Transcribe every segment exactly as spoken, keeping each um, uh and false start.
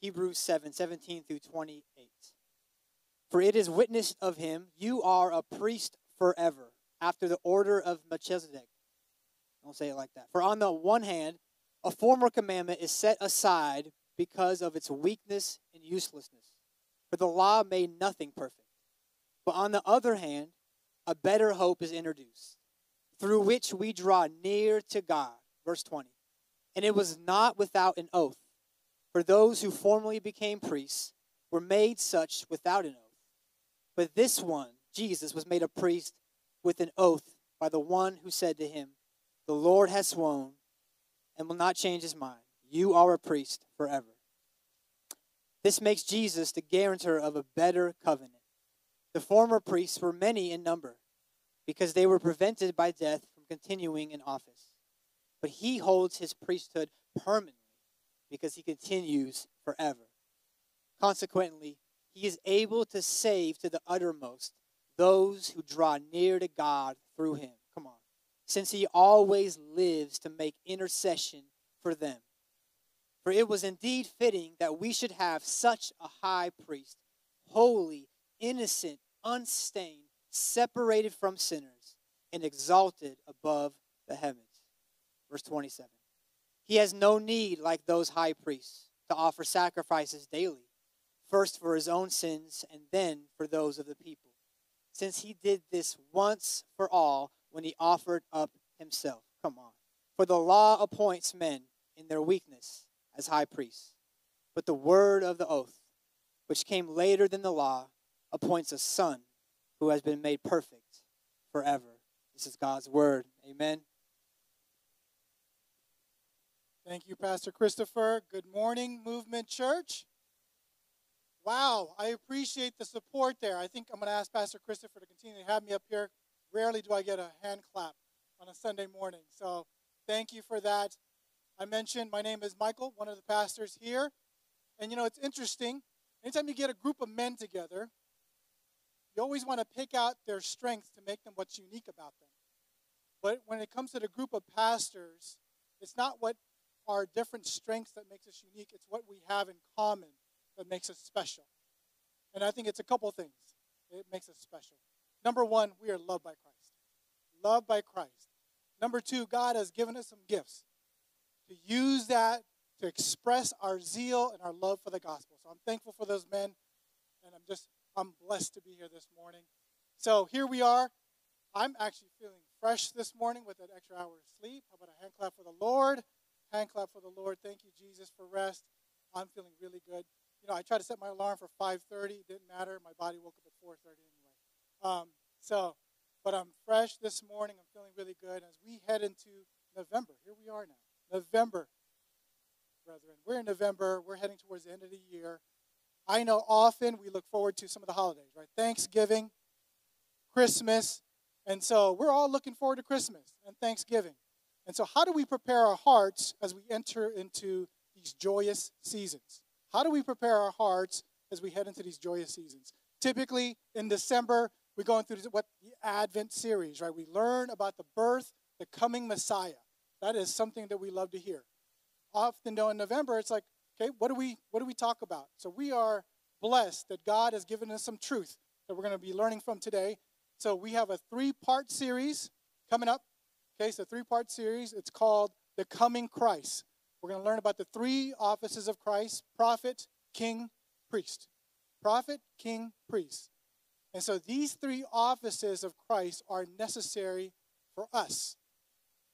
Hebrews seven, seventeen through twenty-eight. For it is witnessed of him, you are a priest forever, after the order of Melchizedek. Don't say it like that. For on the one hand, a former commandment is set aside because of its weakness and uselessness. For the law made nothing perfect. But on the other hand, a better hope is introduced, through which we draw near to God. Verse twenty. And it was not without an oath. For those who formerly became priests were made such without an oath. But this one, Jesus, was made a priest with an oath by the one who said to him, the Lord has sworn and will not change his mind. You are a priest forever. This makes Jesus the guarantor of a better covenant. The former priests were many in number because they were prevented by death from continuing in office. But he holds his priesthood permanently because he continues forever. Consequently, he is able to save to the uttermost those who draw near to God through him. Come on. Since he always lives to make intercession for them. For it was indeed fitting that we should have such a high priest, holy, innocent, unstained, separated from sinners, and exalted above the heavens. Verse twenty-seven. He has no need, like those high priests, to offer sacrifices daily, first for his own sins and then for those of the people, since he did this once for all when he offered up himself. Come on. For the law appoints men in their weakness as high priests, but the word of the oath, which came later than the law, appoints a son who has been made perfect forever. This is God's word. Amen. Thank you, Pastor Christopher. Good morning, Movement Church. Wow, I appreciate the support there. I think I'm going to ask Pastor Christopher to continue to have me up here. Rarely do I get a hand clap on a Sunday morning, so thank you for that. I mentioned my name is Michael, one of the pastors here. And, you know, it's interesting. Anytime you get a group of men together, you always want to pick out their strengths to make them what's unique about them. But when it comes to the group of pastors, it's not what our different strengths that makes us unique. It's what we have in common that makes us special. And I think it's a couple things. It makes us special. Number one, we are loved by Christ. Loved by Christ. Number two, God has given us some gifts to use that to express our zeal and our love for the gospel. So I'm thankful for those men, and I'm just, I'm blessed to be here this morning. So here we are. I'm actually feeling fresh this morning with an extra hour of sleep. How about a hand clap for the Lord? Hand clap for the Lord. Thank you, Jesus, for rest. I'm feeling really good. You know, I tried to set my alarm for five thirty. It didn't matter. My body woke up at four thirty anyway. Um, so, but I'm fresh this morning. I'm feeling really good. As we head into November, here we are now. November, brethren. We're in November. We're heading towards the end of the year. I know often we look forward to some of the holidays, right? Thanksgiving, Christmas. And so we're all looking forward to Christmas and Thanksgiving. And so how do we prepare our hearts as we enter into these joyous seasons? How do we prepare our hearts as we head into these joyous seasons? Typically, in December, we're going through what the Advent series, right? We learn about the birth, the coming Messiah. That is something that we love to hear. Often, though, in November, it's like, okay, what do we, what do we talk about? So we are blessed that God has given us some truth that we're going to be learning from today. So we have a three-part series coming up. Okay, so three-part series. It's called The Coming Christ. We're going to learn about the three offices of Christ: prophet, king, priest. Prophet, king, priest. And so these three offices of Christ are necessary for us.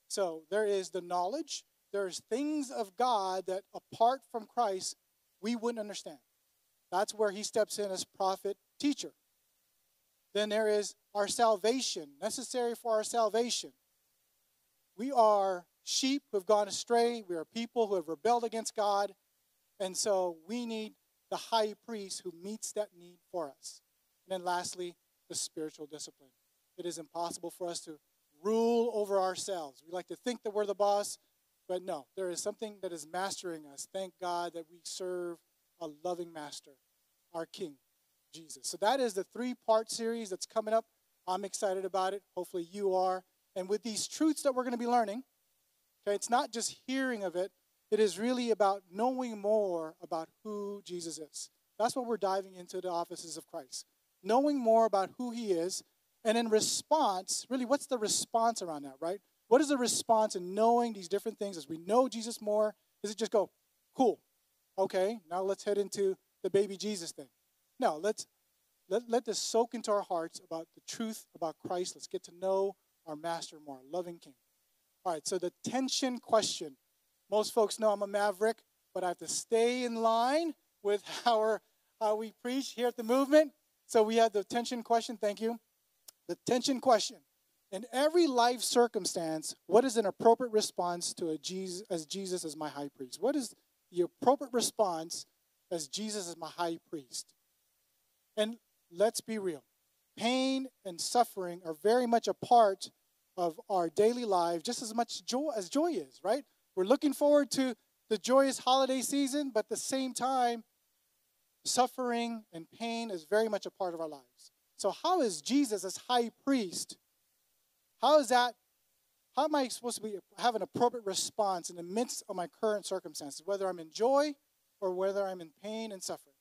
So there is the knowledge. There's things of God that apart from Christ, we wouldn't understand. That's where he steps in as prophet, teacher. Then there is our salvation, necessary for our salvation. We are sheep who have gone astray. We are people who have rebelled against God. And so we need the high priest who meets that need for us. And then lastly, the spiritual discipline. It is impossible for us to rule over ourselves. We like to think that we're the boss, but no, there is something that is mastering us. Thank God that we serve a loving master, our King, Jesus. So that is the three-part series that's coming up. I'm excited about it. Hopefully you are. And with these truths that we're going to be learning, okay, it's not just hearing of it. It is really about knowing more about who Jesus is. That's what we're diving into the offices of Christ. Knowing more about who he is, and in response, really, what's the response around that, right? What is the response in knowing these different things as we know Jesus more? Does it just go, cool, okay, now let's head into the baby Jesus thing? No, let's let, let this soak into our hearts about the truth about Christ. Let's get to know our master more, our loving king. All right, so the tension question. Most folks know I'm a maverick, but I have to stay in line with how, how we preach here at the Movement. So we have the tension question. Thank you. The tension question. In every life circumstance, what is an appropriate response to a Jesus, as Jesus as my high priest? What is the appropriate response as Jesus as my high priest? And let's be real. Pain and suffering are very much a part of our daily life, just as much joy as joy is, right? We're looking forward to the joyous holiday season, but at the same time, suffering and pain is very much a part of our lives. So how is Jesus as high priest, how is that, how am I supposed to be, have an appropriate response in the midst of my current circumstances, whether I'm in joy or whether I'm in pain and suffering?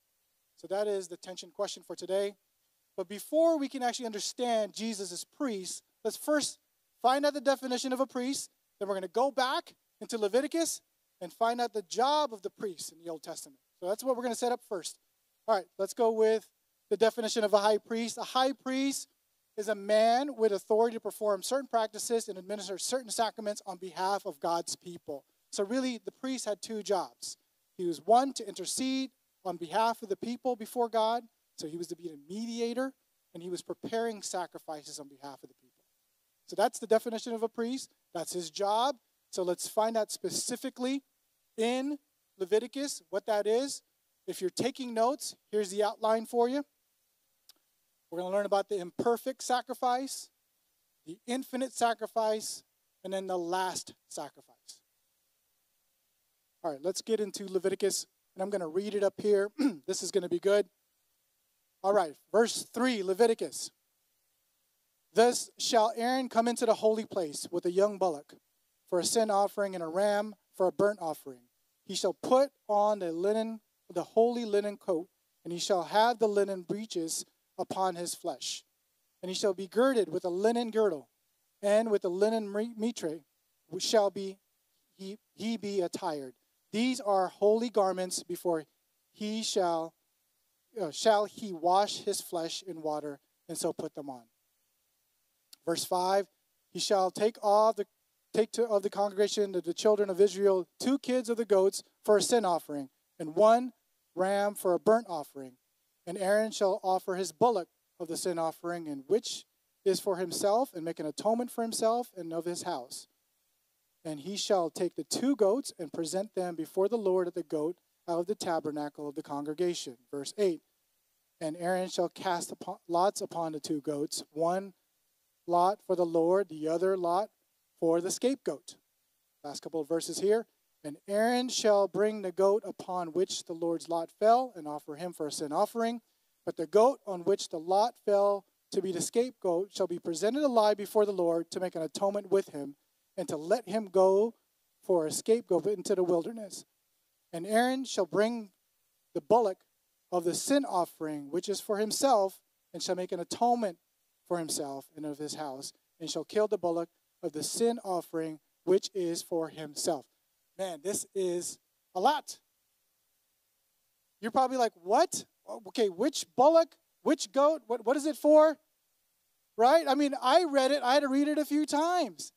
So that is the tension question for today. But before we can actually understand Jesus as priest, let's first find out the definition of a priest. Then we're going to go back into Leviticus and find out the job of the priest in the Old Testament. So that's what we're going to set up first. All right, let's go with the definition of a high priest. A high priest is a man with authority to perform certain practices and administer certain sacraments on behalf of God's people. So really, the priest had two jobs. He was one to intercede on behalf of the people before God. So he was to be a mediator, and he was preparing sacrifices on behalf of the people. So that's the definition of a priest. That's his job. So let's find out specifically in Leviticus what that is. If you're taking notes, here's the outline for you. We're going to learn about the imperfect sacrifice, the infinite sacrifice, and then the last sacrifice. All right, let's get into Leviticus, and I'm going to read it up here. This is going to be good. All right, verse three, Leviticus. Thus shall Aaron come into the holy place with a young bullock for a sin offering and a ram for a burnt offering. He shall put on the linen, the holy linen coat, and he shall have the linen breeches upon his flesh. And he shall be girded with a linen girdle, and with a linen mitre which shall be he, he be attired. These are holy garments before he shall, uh, shall he wash his flesh in water, and so put them on. Verse five, he shall take of the, take to, of the congregation of the children of Israel two kids of the goats for a sin offering, and one ram for a burnt offering. And Aaron shall offer his bullock of the sin offering, and which is for himself, and make an atonement for himself and of his house. And he shall take the two goats and present them before the Lord at the goat out of the tabernacle of the congregation. Verse eight, and Aaron shall cast upon, lots upon the two goats, one lot for the Lord, the other lot for the scapegoat. Last couple of verses here. And Aaron shall bring the goat upon which the Lord's lot fell and offer him for a sin offering. But the goat on which the lot fell to be the scapegoat shall be presented alive before the Lord to make an atonement with him, and to let him go for a scapegoat into the wilderness. And Aaron shall bring the bullock of the sin offering, which is for himself, and shall make an atonement for himself and of his house, and shall kill the bullock of the sin offering, which is for himself. Man, this is a lot. You're probably like, what? Okay, which bullock? Which goat? What, what is it for? Right? I mean, I read it. I had to read it a few times.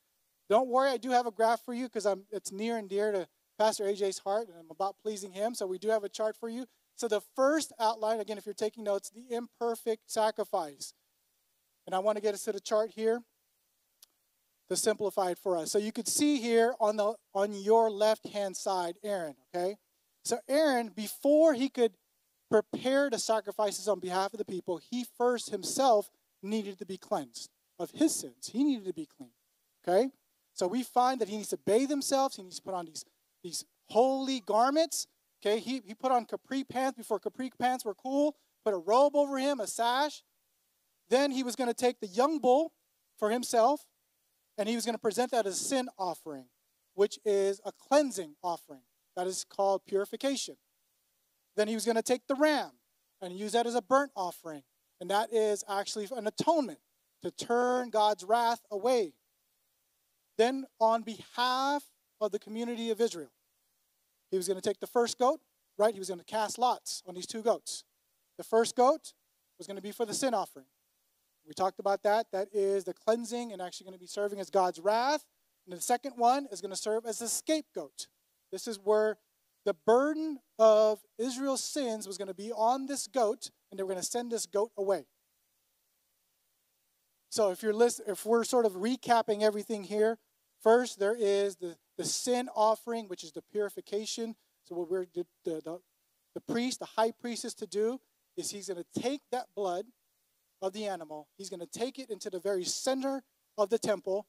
Don't worry, I do have a graph for you because I'm it's near and dear to Pastor A J's heart, and I'm about pleasing him, so we do have a chart for you. So the first outline, again, if you're taking notes, the imperfect sacrifice. And I want to get us to the chart here to simplify it for us. So you could see here on the on your left-hand side, Aaron, okay? So Aaron, before he could prepare the sacrifices on behalf of the people, he first himself needed to be cleansed of his sins. He needed to be clean, okay? So we find that he needs to bathe himself. He needs to put on these, these holy garments, okay? He, he put on capri pants before capri pants were cool, put a robe over him, a sash. Then he was going to take the young bull for himself, and he was going to present that as a sin offering, which is a cleansing offering, That is called purification. Then he was going to take the ram and use that as a burnt offering. And that is actually an atonement to turn God's wrath away. Then on behalf of the community of Israel, he was going to take the first goat, right? He was going to cast lots on these two goats. The first goat was going to be for the sin offering. We talked about that. That is the cleansing and actually going to be serving as God's wrath. And the second one is going to serve as the scapegoat. This is where the burden of Israel's sins was going to be on this goat, and they were going to send this goat away. So if you're list, if we're sort of recapping everything here, first there is the, the sin offering, which is the purification. So what we're the, the, the priest, the high priest is to do is he's going to take that blood of the animal. He's going to take it into the very center of the temple.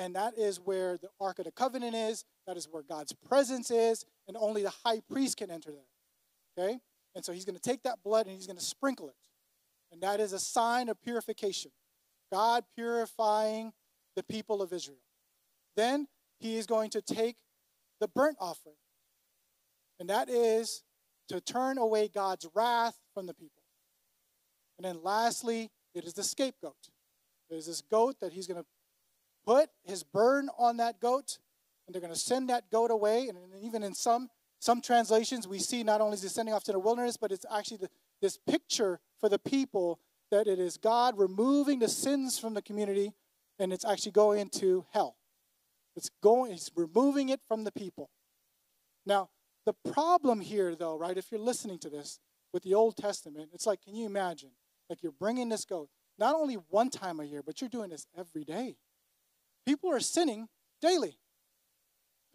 And that is where the Ark of the Covenant is. That is where God's presence is. And only the high priest can enter that. Okay? And so he's going to take that blood and he's going to sprinkle it. And that is a sign of purification. God purifying the people of Israel. Then he is going to take the burnt offering. And that is to turn away God's wrath from the people. And then lastly, it is the scapegoat. There's this goat that he's going to put his burn on that goat, and they're going to send that goat away. And even in some, some translations, we see not only is he sending off to the wilderness, but it's actually the, this picture for the people that it is God removing the sins from the community, and it's actually going into hell. It's going, he's removing it from the people. Now, the problem here, though, right, if you're listening to this with the Old Testament, it's like, can you imagine? Like you're bringing this goat, not only one time a year, but you're doing this every day. People are sinning daily.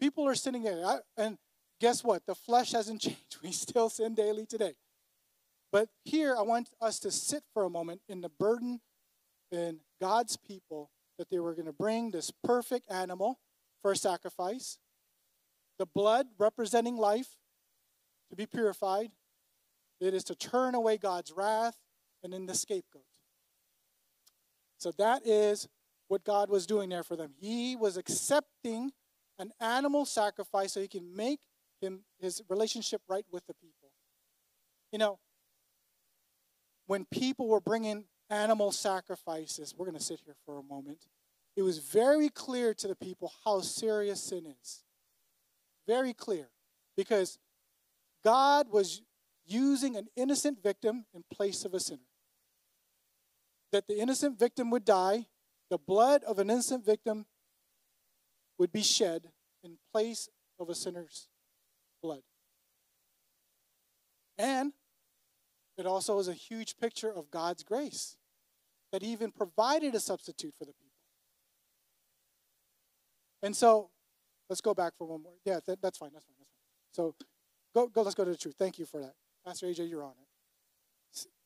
People are sinning daily. I, and guess what? The flesh hasn't changed. We still sin daily today. But here, I want us to sit for a moment in the burden in God's people that they were going to bring this perfect animal for a sacrifice, the blood representing life to be purified. It is to turn away God's wrath, and then the scapegoat. So that is what God was doing there for them. He was accepting an animal sacrifice so he can make him his relationship right with the people. You know, when people were bringing animal sacrifices, we're going to sit here for a moment, it was very clear to the people how serious sin is. Very clear. Because God was using an innocent victim in place of a sinner. That the innocent victim would die. The blood of an innocent victim would be shed in place of a sinner's blood. And it also is a huge picture of God's grace, that he even provided a substitute for the people. And so, let's go back for one more. Yeah, that, that's fine, that's fine, that's fine. So, go, go, let's go to the truth. Thank you for that. Pastor A J, you're on it.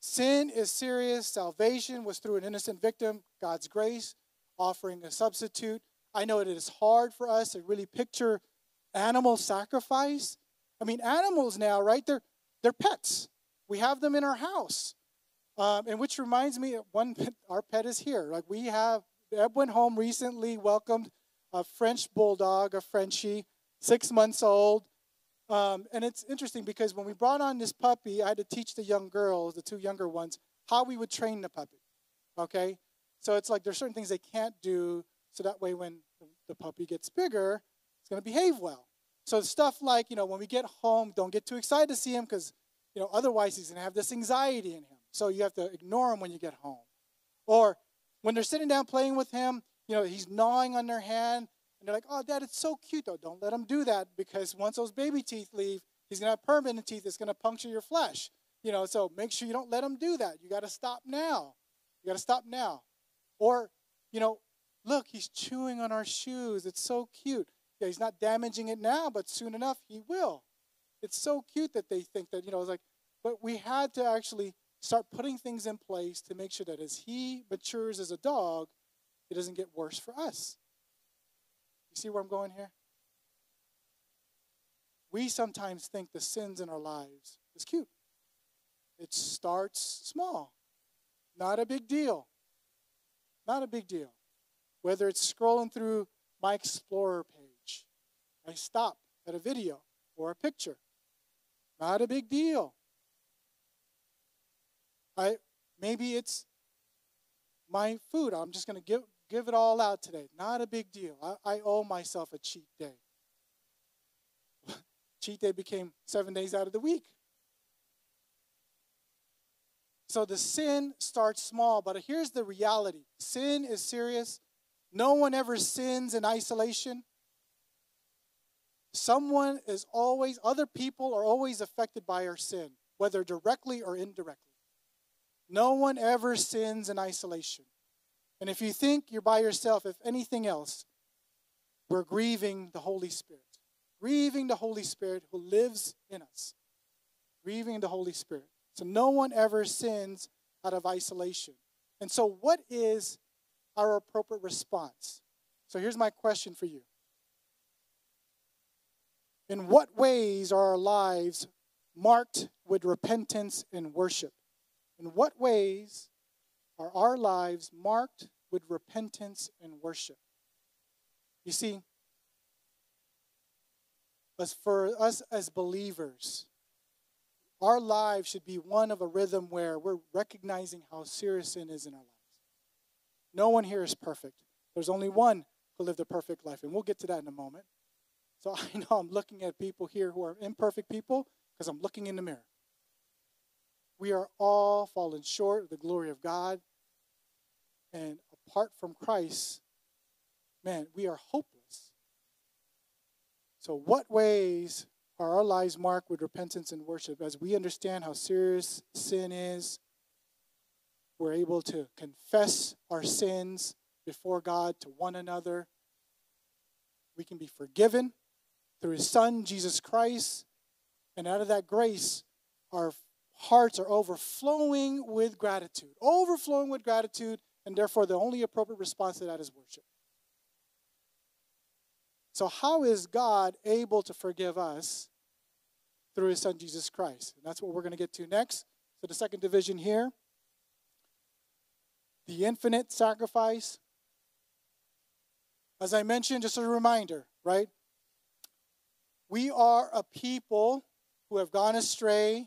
Sin is serious. Salvation was through an innocent victim, God's grace, offering a substitute. I know it is hard for us to really picture animal sacrifice. I mean, animals now, right? They're, they're pets. We have them in our house. Um, and which reminds me, one pet, our pet is here. Like we have, Eb went home recently, welcomed a French bulldog, a Frenchie, six months old. Um, and it's interesting because when we brought on this puppy, I had to teach the young girls, the two younger ones, how we would train the puppy, okay? So it's like there's certain things they can't do, so that way when the puppy gets bigger, it's going to behave well. So stuff like, you know, when we get home, don't get too excited to see him because, you know, otherwise he's going to have this anxiety in him. So you have to ignore him when you get home. Or when they're sitting down playing with him, you know, he's gnawing on their hand. And they're like, oh, Dad, it's so cute, though. Don't let him do that because once those baby teeth leave, he's going to have permanent teeth. It's going to puncture your flesh. You know, so make sure you don't let him do that. You got to stop now. You got to stop now. Or, you know, look, he's chewing on our shoes. It's so cute. Yeah, he's not damaging it now, but soon enough he will. It's so cute that they think that, you know, it's like, but we had to actually start putting things in place to make sure that as he matures as a dog, it doesn't get worse for us. See where I'm going here? We sometimes think the sins in our lives is cute. It starts small. Not a big deal. Not a big deal. Whether it's scrolling through my Explorer page. I stop at a video. or a picture. Not a big deal. I maybe it's my food. I'm just going to give give it all out today. Not a big deal. I, I owe myself a cheat day. Cheat day became seven days out of the week. So the sin starts small, but here's the reality. Sin is serious. No one ever sins in isolation. Someone is always, other people are always affected by our sin, whether directly or indirectly. No one ever sins in isolation. And if you think you're by yourself, if anything else, we're grieving the Holy Spirit. Grieving the Holy Spirit who lives in us. Grieving the Holy Spirit. So no one ever sins out of isolation. And so what is our appropriate response? So here's my question for you. In what ways are our lives marked with repentance and worship? In what ways are our lives marked with repentance and worship? You see, as for us as believers, our lives should be one of a rhythm where we're recognizing how serious sin is in our lives. No one here is perfect. There's only one who lived a perfect life, and we'll get to that in a moment. So I know I'm looking at people here who are imperfect people because I'm looking in the mirror. We are all fallen short of the glory of God. And apart from Christ, man, we are hopeless. So what ways are our lives marked with repentance and worship? As we understand how serious sin is, we're able to confess our sins before God to one another. We can be forgiven through His Son, Jesus Christ. And out of that grace, our hearts are overflowing with gratitude, overflowing with gratitude, and therefore the only appropriate response to that is worship. So how is God able to forgive us through His Son, Jesus Christ? And that's what we're going to get to next. So the second division here, the infinite sacrifice. As I mentioned, just a reminder, right? We are a people who have gone astray.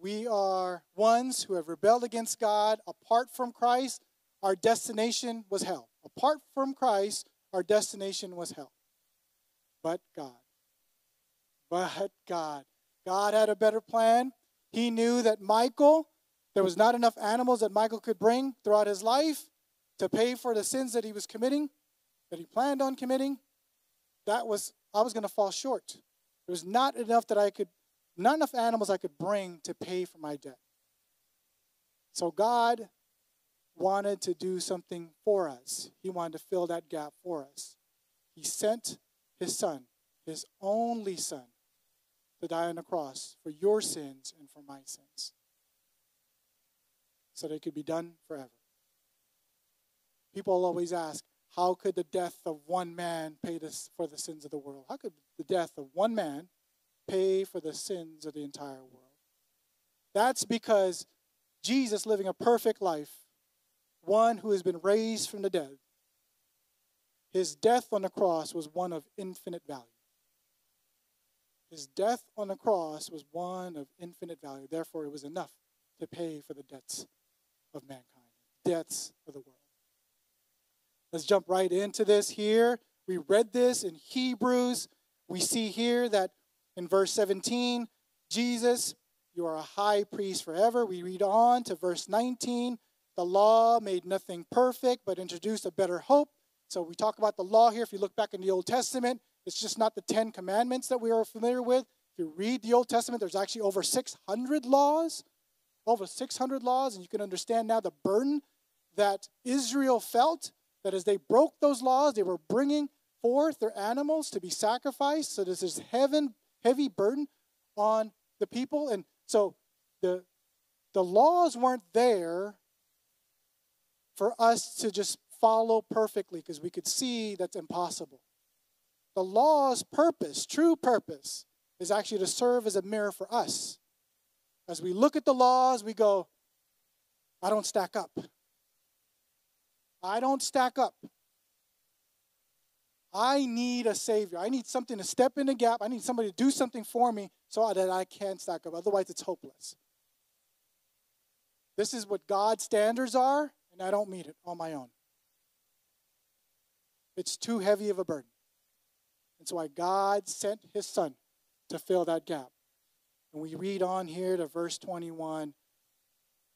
We are ones who have rebelled against God. Apart from Christ, our destination was hell. Apart from Christ, our destination was hell. But God. But God. God had a better plan. He knew that Michael, there was not enough animals that Michael could bring throughout his life to pay for the sins that he was committing, that he planned on committing. That was, I was going to fall short. There was not enough that I could Not enough animals I could bring to pay for my debt. So God wanted to do something for us. He wanted to fill that gap for us. He sent His Son, His only Son, to die on the cross for your sins and for my sins, so that it could be done forever. People always ask, how could the death of one man pay this for the sins of the world? How could the death of one man pay for the sins of the entire world? That's because Jesus, living a perfect life, one who has been raised from the dead, His death on the cross was one of infinite value. His death on the cross was one of infinite value. Therefore, it was enough to pay for the debts of mankind, debts of the world. Let's jump right into this here. We read this in Hebrews. We see here that in verse seventeen, Jesus, you are a high priest forever. We read on to verse nineteen. The law made nothing perfect, but introduced a better hope. So we talk about the law here. If you look back in the Old Testament, it's just not the Ten Commandments that we are familiar with. If you read the Old Testament, there's actually over six hundred laws. Over six hundred laws. And you can understand now the burden that Israel felt, that as they broke those laws, they were bringing forth their animals to be sacrificed. So this is heaven. Heavy burden on the people. And so the, the laws weren't there for us to just follow perfectly, because we could see that's impossible. The law's purpose, true purpose, is actually to serve as a mirror for us. As we look at the laws, we go, I don't stack up. I don't stack up. I need a Savior. I need something to step in the gap. I need somebody to do something for me so that I can stack up. Otherwise, it's hopeless. This is what God's standards are, and I don't meet it on my own. It's too heavy of a burden. That's why God sent his son to fill that gap. And we read on here to verse twenty-one.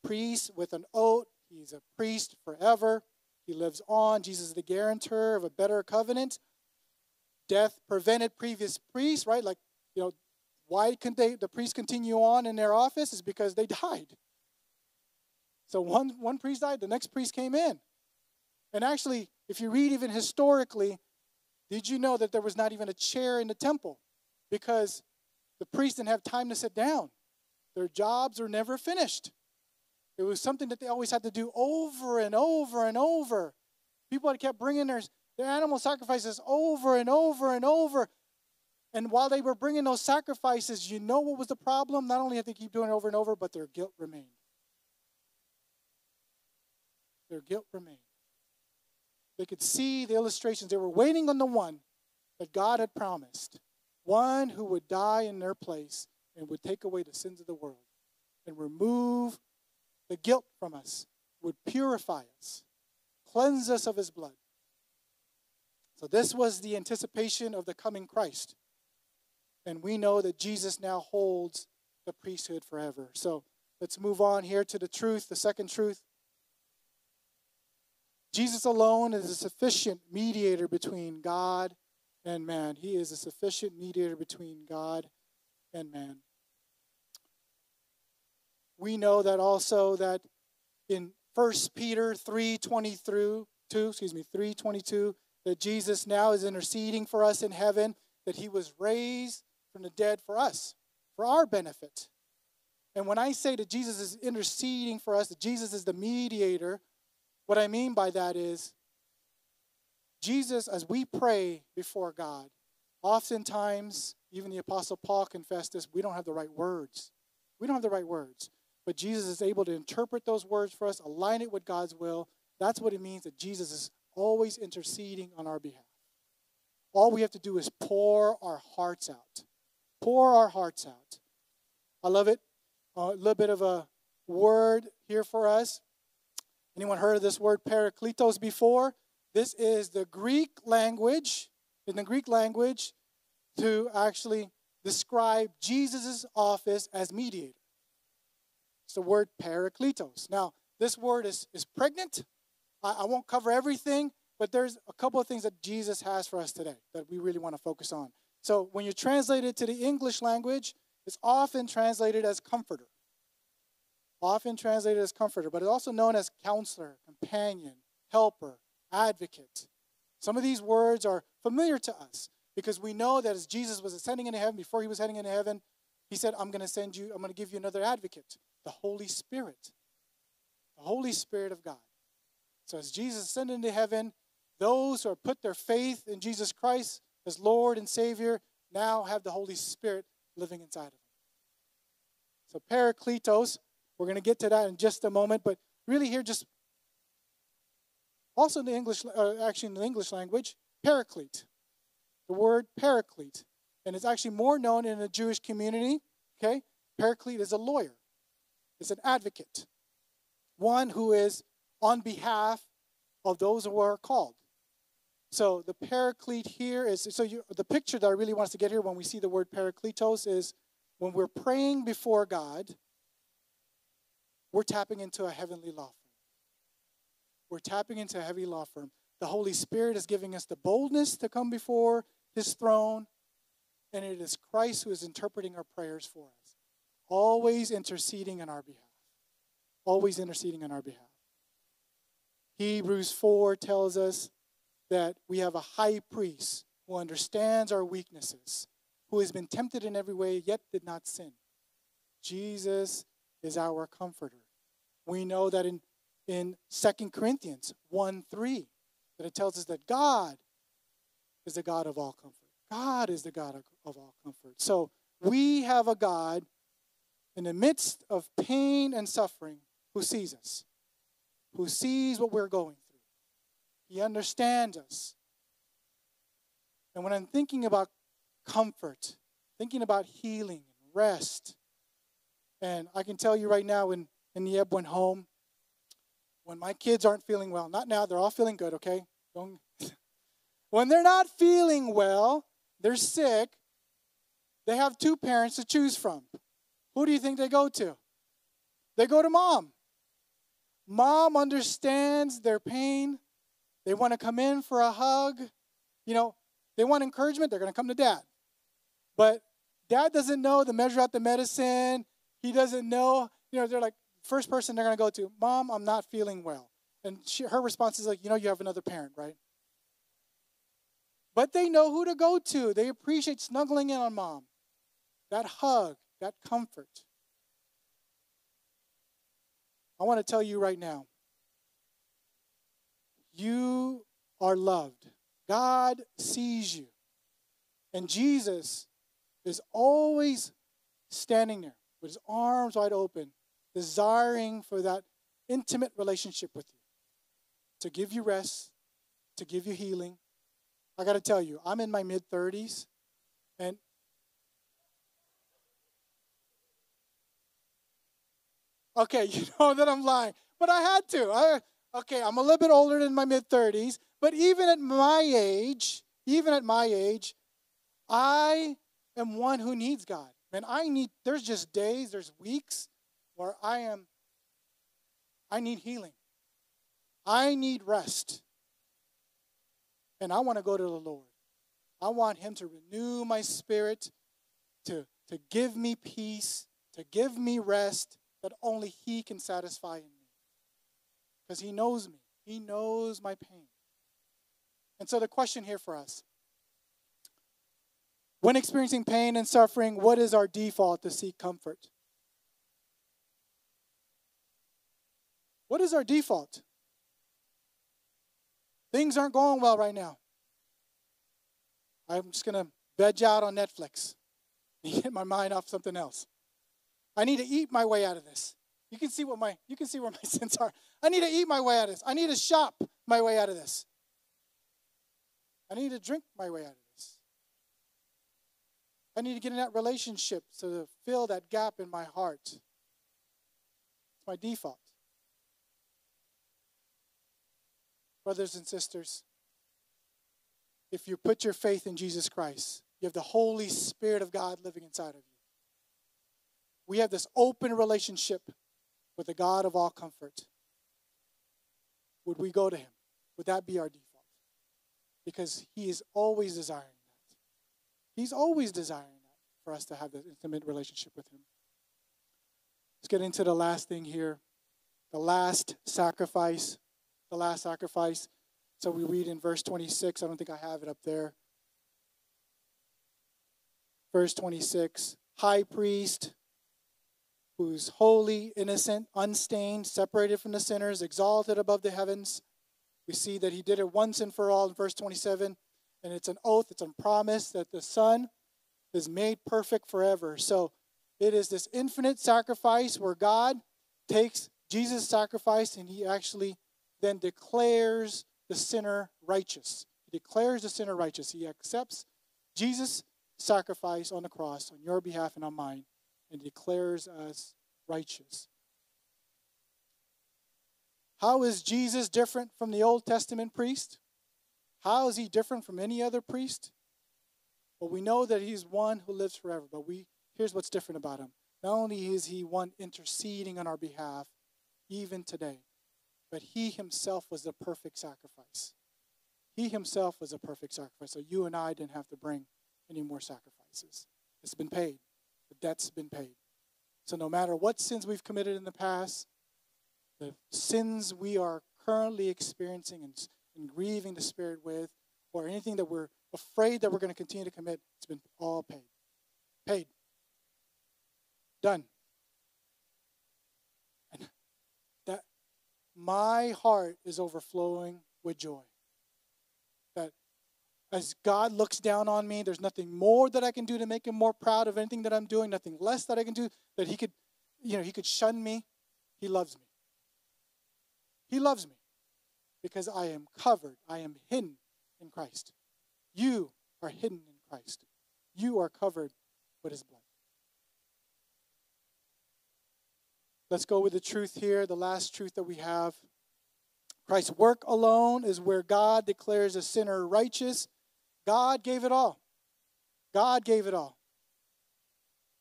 Priest with an oath. He's a priest forever. He lives on. Jesus is the guarantor of a better covenant. Death prevented previous priests, right? Like, you know, why couldn't they, the priests continue on in their office? Is because they died. So one, one priest died, the next priest came in. And actually, if you read even historically, did you know that there was not even a chair in the temple? Because the priests didn't have time to sit down. Their jobs were never finished. It was something that they always had to do over and over and over. People had kept bringing their, their animal sacrifices over and over and over. And while they were bringing those sacrifices, you know what was the problem? Not only had they keep doing it over and over, but their guilt remained. Their guilt remained. They could see the illustrations. They were waiting on the one that God had promised, one who would die in their place and would take away the sins of the world and remove the guilt from us, would purify us, cleanse us of his blood. So this was the anticipation of the coming Christ. And we know that Jesus now holds the priesthood forever. So let's move on here to the truth, the second truth. Jesus alone is a sufficient mediator between God and man. He is a sufficient mediator between God and man. We know that also that in First Peter three twenty-two, excuse me, three twenty-two, that Jesus now is interceding for us in heaven, that he was raised from the dead for us, for our benefit. And when I say that Jesus is interceding for us, that Jesus is the mediator, what I mean by that is Jesus, as we pray before God, oftentimes, even the Apostle Paul confessed this, we don't have the right words. We don't have the right words. But Jesus is able to interpret those words for us, align it with God's will. That's what it means that Jesus is always interceding on our behalf. All we have to do is pour our hearts out. Pour our hearts out. I love it. A little bit of a word here for us. Anyone heard of this word paracletos before? This is the Greek language, in the Greek language, to actually describe Jesus' office as mediator. It's the word paracletos. Now, this word is, is pregnant. I, I won't cover everything, but there's a couple of things that Jesus has for us today that we really want to focus on. So when you translate it to the English language, it's often translated as comforter. Often translated as comforter, but it's also known as counselor, companion, helper, advocate. Some of these words are familiar to us. Because we know that as Jesus was ascending into heaven, before he was heading into heaven, he said, I'm going to send you, I'm going to give you another advocate, the Holy Spirit, the Holy Spirit of God. So as Jesus ascended into heaven, those who have put their faith in Jesus Christ as Lord and Savior now have the Holy Spirit living inside of them. So paracletos, we're going to get to that in just a moment, but really here just, also in the English, uh, actually in the English language, paraclete. The word paraclete, and it's actually more known in the Jewish community, okay? Paraclete is a lawyer. It's an advocate, one who is on behalf of those who are called. So the paraclete here is, so you, the picture that I really want us to get here when we see the word paracletos is when we're praying before God, we're tapping into a heavenly law firm. We're tapping into a heavy law firm. The Holy Spirit is giving us the boldness to come before his throne, and it is Christ who is interpreting our prayers for us, always interceding on our behalf, always interceding on our behalf. Hebrews four tells us that we have a high priest who understands our weaknesses, who has been tempted in every way, yet did not sin. Jesus is our comforter. We know that in, in Second Corinthians one three, that it tells us that God is the God of all comfort. God is the God of all comfort. So we have a God in the midst of pain and suffering who sees us, who sees what we're going through. He understands us. And when I'm thinking about comfort, thinking about healing, rest, and I can tell you right now in, in Nieb went home, when my kids aren't feeling well, not now, they're all feeling good, okay? Don't. When they're not feeling well, they're sick, they have two parents to choose from. Who do you think they go to? They go to mom. Mom understands their pain. They want to come in for a hug. You know, they want encouragement. They're going to come to dad. But dad doesn't know the measure out the medicine. He doesn't know. You know, they're like, first person they're going to go to, mom, I'm not feeling well. And she, her response is like, you know, you have another parent, right? But they know who to go to. They appreciate snuggling in on mom. That hug, that comfort. I want to tell you right now, you are loved. God sees you. And Jesus is always standing there with his arms wide open, desiring for that intimate relationship with you, to give you rest, to give you healing. I got to tell you, I'm in my mid thirties, and okay, you know that I'm lying, but I had to. I, okay, I'm a little bit older than my mid thirties, but even at my age, even at my age, I am one who needs God. Man, I need, there's just days, there's weeks where I am, I need healing. I need rest. And I want to go to the Lord. I want him to renew my spirit, to, to give me peace, to give me rest that only he can satisfy in me. Because he knows me. He knows my pain. And so the question here for us, when experiencing pain and suffering, what is our default to seek comfort? What is our default? Things aren't going well right now. I'm just going to veg out on Netflix and get my mind off something else. I need to eat my way out of this. You can see what my you can see where my sins are. I need to eat my way out of this. I need to shop my way out of this. I need to drink my way out of this. I need to get in that relationship so to fill that gap in my heart. It's my default. Brothers and sisters, if you put your faith in Jesus Christ, you have the Holy Spirit of God living inside of you. We have this open relationship with the God of all comfort. Would we go to him? Would that be our default? Because he is always desiring that. He's always desiring that for us to have this intimate relationship with him. Let's get into the last thing here. The last sacrifice. The last sacrifice. So we read in verse twenty-six. I don't think I have it up there. Verse twenty-six. High priest, who's holy, innocent, unstained, separated from the sinners, exalted above the heavens. We see that he did it once and for all in verse twenty-seven. And it's an oath, it's a promise that the Son is made perfect forever. So it is this infinite sacrifice where God takes Jesus' sacrifice and he actually then declares the sinner righteous. He declares the sinner righteous. He accepts Jesus' sacrifice on the cross on your behalf and on mine, and declares us righteous. How is Jesus different from the Old Testament priest? How is he different from any other priest? Well, we know that he's one who lives forever, but we here's what's different about him. Not only is he one interceding on our behalf, even today, but he himself was the perfect sacrifice. He himself was a perfect sacrifice, so you and I didn't have to bring any more sacrifices. It's been paid. The debt's been paid. So no matter what sins we've committed in the past, the sins we are currently experiencing and, and grieving the Spirit with, or anything that we're afraid that we're going to continue to commit, it's been all paid. Paid. Done. And that my heart is overflowing with joy. That as God looks down on me, there's nothing more that I can do to make him more proud of anything that I'm doing, nothing less that I can do, that he could, you know, he could shun me. He loves me. He loves me because I am covered. I am hidden in Christ. You are hidden in Christ. You are covered with his blood. Let's go with the truth here, the last truth that we have. Christ's work alone is where God declares a sinner righteous. God gave it all. God gave it all.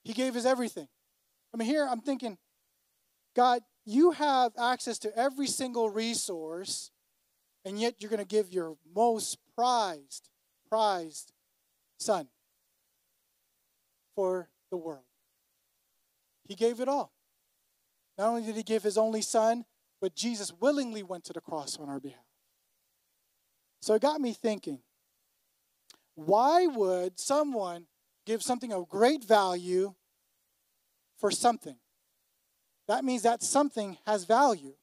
He gave his everything. I mean, here I'm thinking, God, you have access to every single resource, and yet you're going to give your most prized, prized son for the world. He gave it all. Not only did he give his only son, but Jesus willingly went to the cross on our behalf. So it got me thinking, why would someone give something of great value for something? That means that something has value.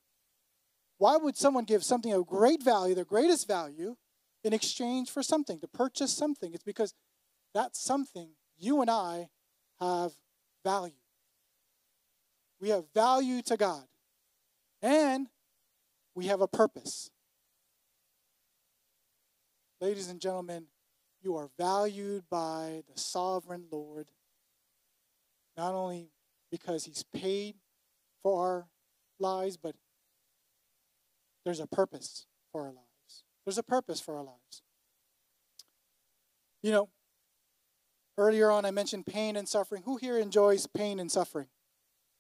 Why would someone give something of great value, the greatest value, in exchange for something, to purchase something? It's because that something, you and I, have value. We have value to God. And we have a purpose. Ladies and gentlemen, you are valued by the sovereign Lord, not only because he's paid for our lives, but there's a purpose for our lives. There's a purpose for our lives. You know, earlier on I mentioned pain and suffering. Who here enjoys pain and suffering?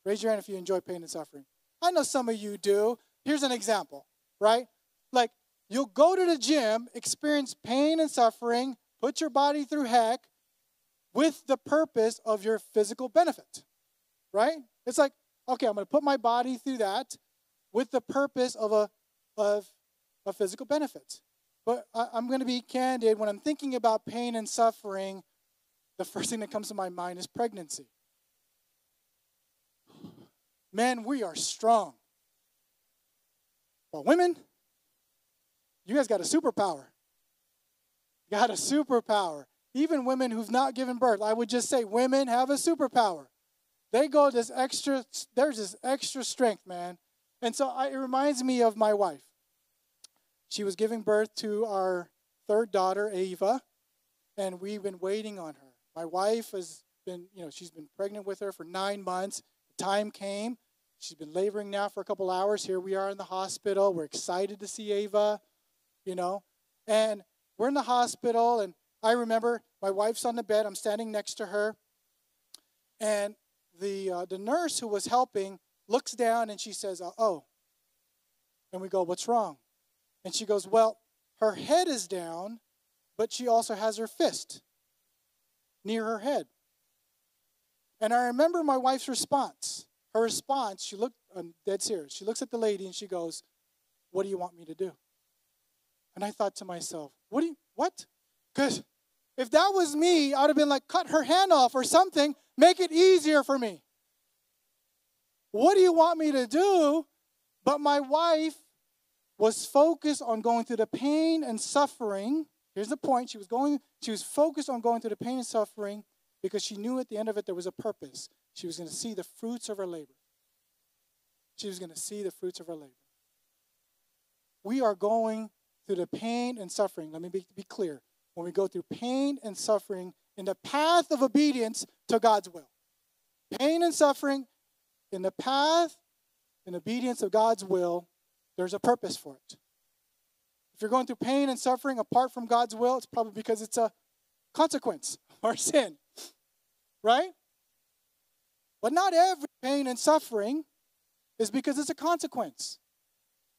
Raise your hand if you enjoy pain and suffering. I know some of you do. Here's an example, right? Like, you'll go to the gym, experience pain and suffering, put your body through heck with the purpose of your physical benefit, right? It's like, okay, I'm going to put my body through that with the purpose of a, of a physical benefit. But I, I'm going to be candid. When I'm thinking about pain and suffering, the first thing that comes to my mind is pregnancy. Men, we are strong. But women, you guys got a superpower. Got a superpower. Even women who've not given birth, I would just say women have a superpower. They go this extra, there's this extra strength, man. And so I, it reminds me of my wife. She was giving birth to our third daughter, Ava, and we've been waiting on her. My wife has been, you know, she's been pregnant with her for nine months. Time came. She's been laboring now for a couple hours. Here we are in the hospital. We're excited to see Ava, you know. And we're in the hospital, and I remember my wife's on the bed. I'm standing next to her. And the uh, the nurse who was helping looks down, and she says, uh-oh. And we go, what's wrong? And she goes, well, her head is down, but she also has her fist near her head. And I remember my wife's response. Her response, she looked, I'm dead serious. She looks at the lady and she goes, what do you want me to do? And I thought to myself, what do you, what? Because if that was me, I would have been like, cut her hand off or something. Make it easier for me. What do you want me to do? But my wife was focused on going through the pain and suffering. Here's the point. She was going, she was focused on going through the pain and suffering, because she knew at the end of it there was a purpose. She was going to see the fruits of her labor. She was going to see the fruits of her labor. We are going through the pain and suffering. Let me be, be clear. When we go through pain and suffering in the path of obedience to God's will. Pain and suffering in the path in obedience of God's will, there's a purpose for it. If you're going through pain and suffering apart from God's will, it's probably because it's a consequence or sin. Right? But not every pain and suffering is because it's a consequence.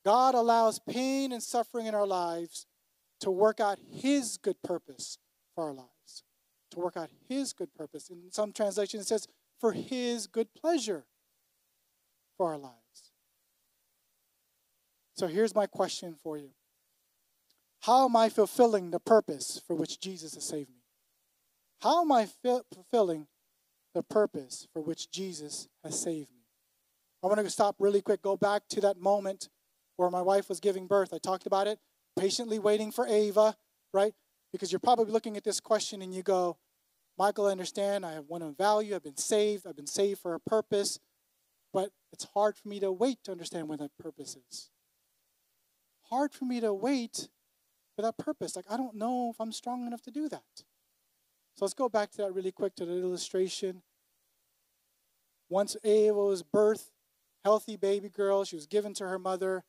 God allows pain and suffering in our lives to work out his good purpose for our lives. To work out his good purpose. In some translations it says, for his good pleasure for our lives. So here's my question for you. How am I fulfilling the purpose for which Jesus has saved me? How am I fulfilling the purpose for which Jesus has saved me? I want to stop really quick, go back to that moment where my wife was giving birth. I talked about it, patiently waiting for Ava, right? Because you're probably looking at this question and you go, Michael, I understand, I have one of value, I've been saved, I've been saved for a purpose, but it's hard for me to wait to understand what that purpose is. Hard for me to wait for that purpose. Like, I don't know if I'm strong enough to do that. So let's go back to that really quick, to the illustration. Once Ava was birthed, healthy baby girl, she was given to her mother.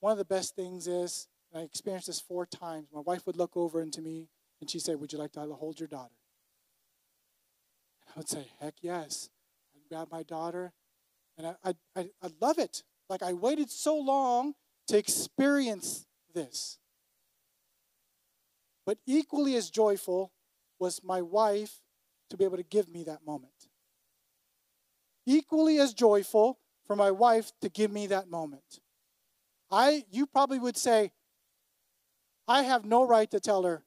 One of the best things is, and I experienced this four times, my wife would look over into me and she said, would you like to hold your daughter? And I would say, heck yes. I'd grab my daughter and I, I, I, I love it. Like, I waited so long to experience this. But equally as joyful was my wife to be able to give me that moment. Equally as joyful for my wife to give me that moment. I, you probably would say, I have no right to tell her,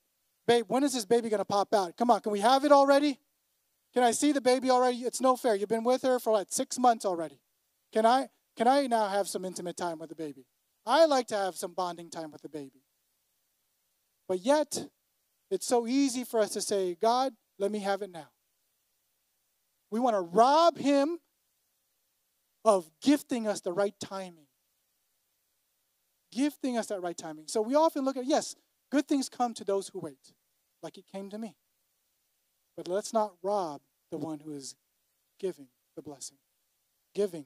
babe, when is this baby going to pop out? Come on, can we have it already? Can I see the baby already? It's no fair. You've been with her for like six months already. Can I, can I now have some intimate time with the baby? I like to have some bonding time with the baby. But yet, it's so easy for us to say, God, let me have it now. We want to rob him of gifting us the right timing. Gifting us that right timing. So we often look at, yes, good things come to those who wait, like it came to me. But let's not rob the one who is giving the blessing, giving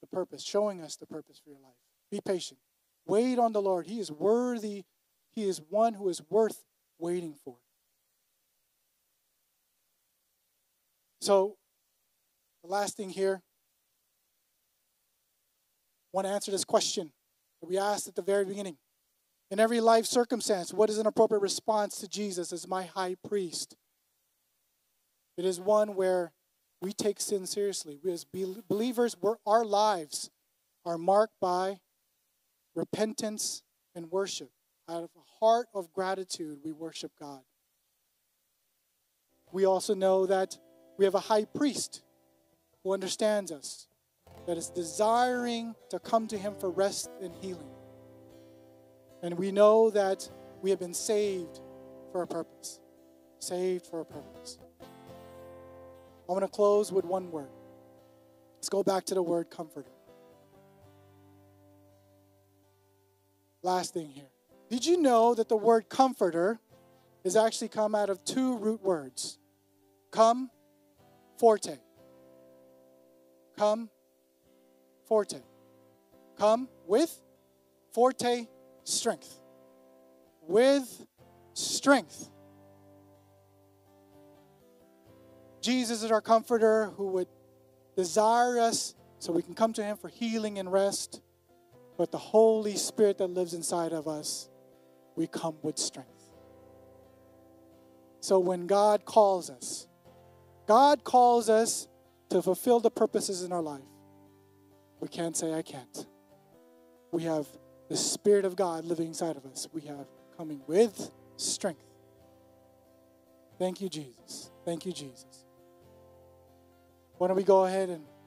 the purpose, showing us the purpose for your life. Be patient. Wait on the Lord. He is worthy. He is one who is worth waiting for. So the last thing here, I want to answer this question that we asked at the very beginning. In every life circumstance, what is an appropriate response to Jesus as my high priest? It is one where we take sin seriously. We as believers, we're, our lives are marked by repentance and worship. Out of a heart of gratitude, we worship God. We also know that we have a high priest who understands us, that is desiring to come to him for rest and healing. And we know that we have been saved for a purpose. Saved for a purpose. I'm going to close with one word. Let's go back to the word comforter. Last thing here. Did you know that the word comforter is actually come out of two root words? Come, forte. Come, forte. Come with forte, strength. With strength. Jesus is our comforter who would desire us so we can come to him for healing and rest. But the Holy Spirit that lives inside of us, we come with strength. So when God calls us, God calls us to fulfill the purposes in our life. We can't say, I can't. We have the Spirit of God living inside of us. We have coming with strength. Thank you, Jesus. Thank you, Jesus. Why don't we go ahead and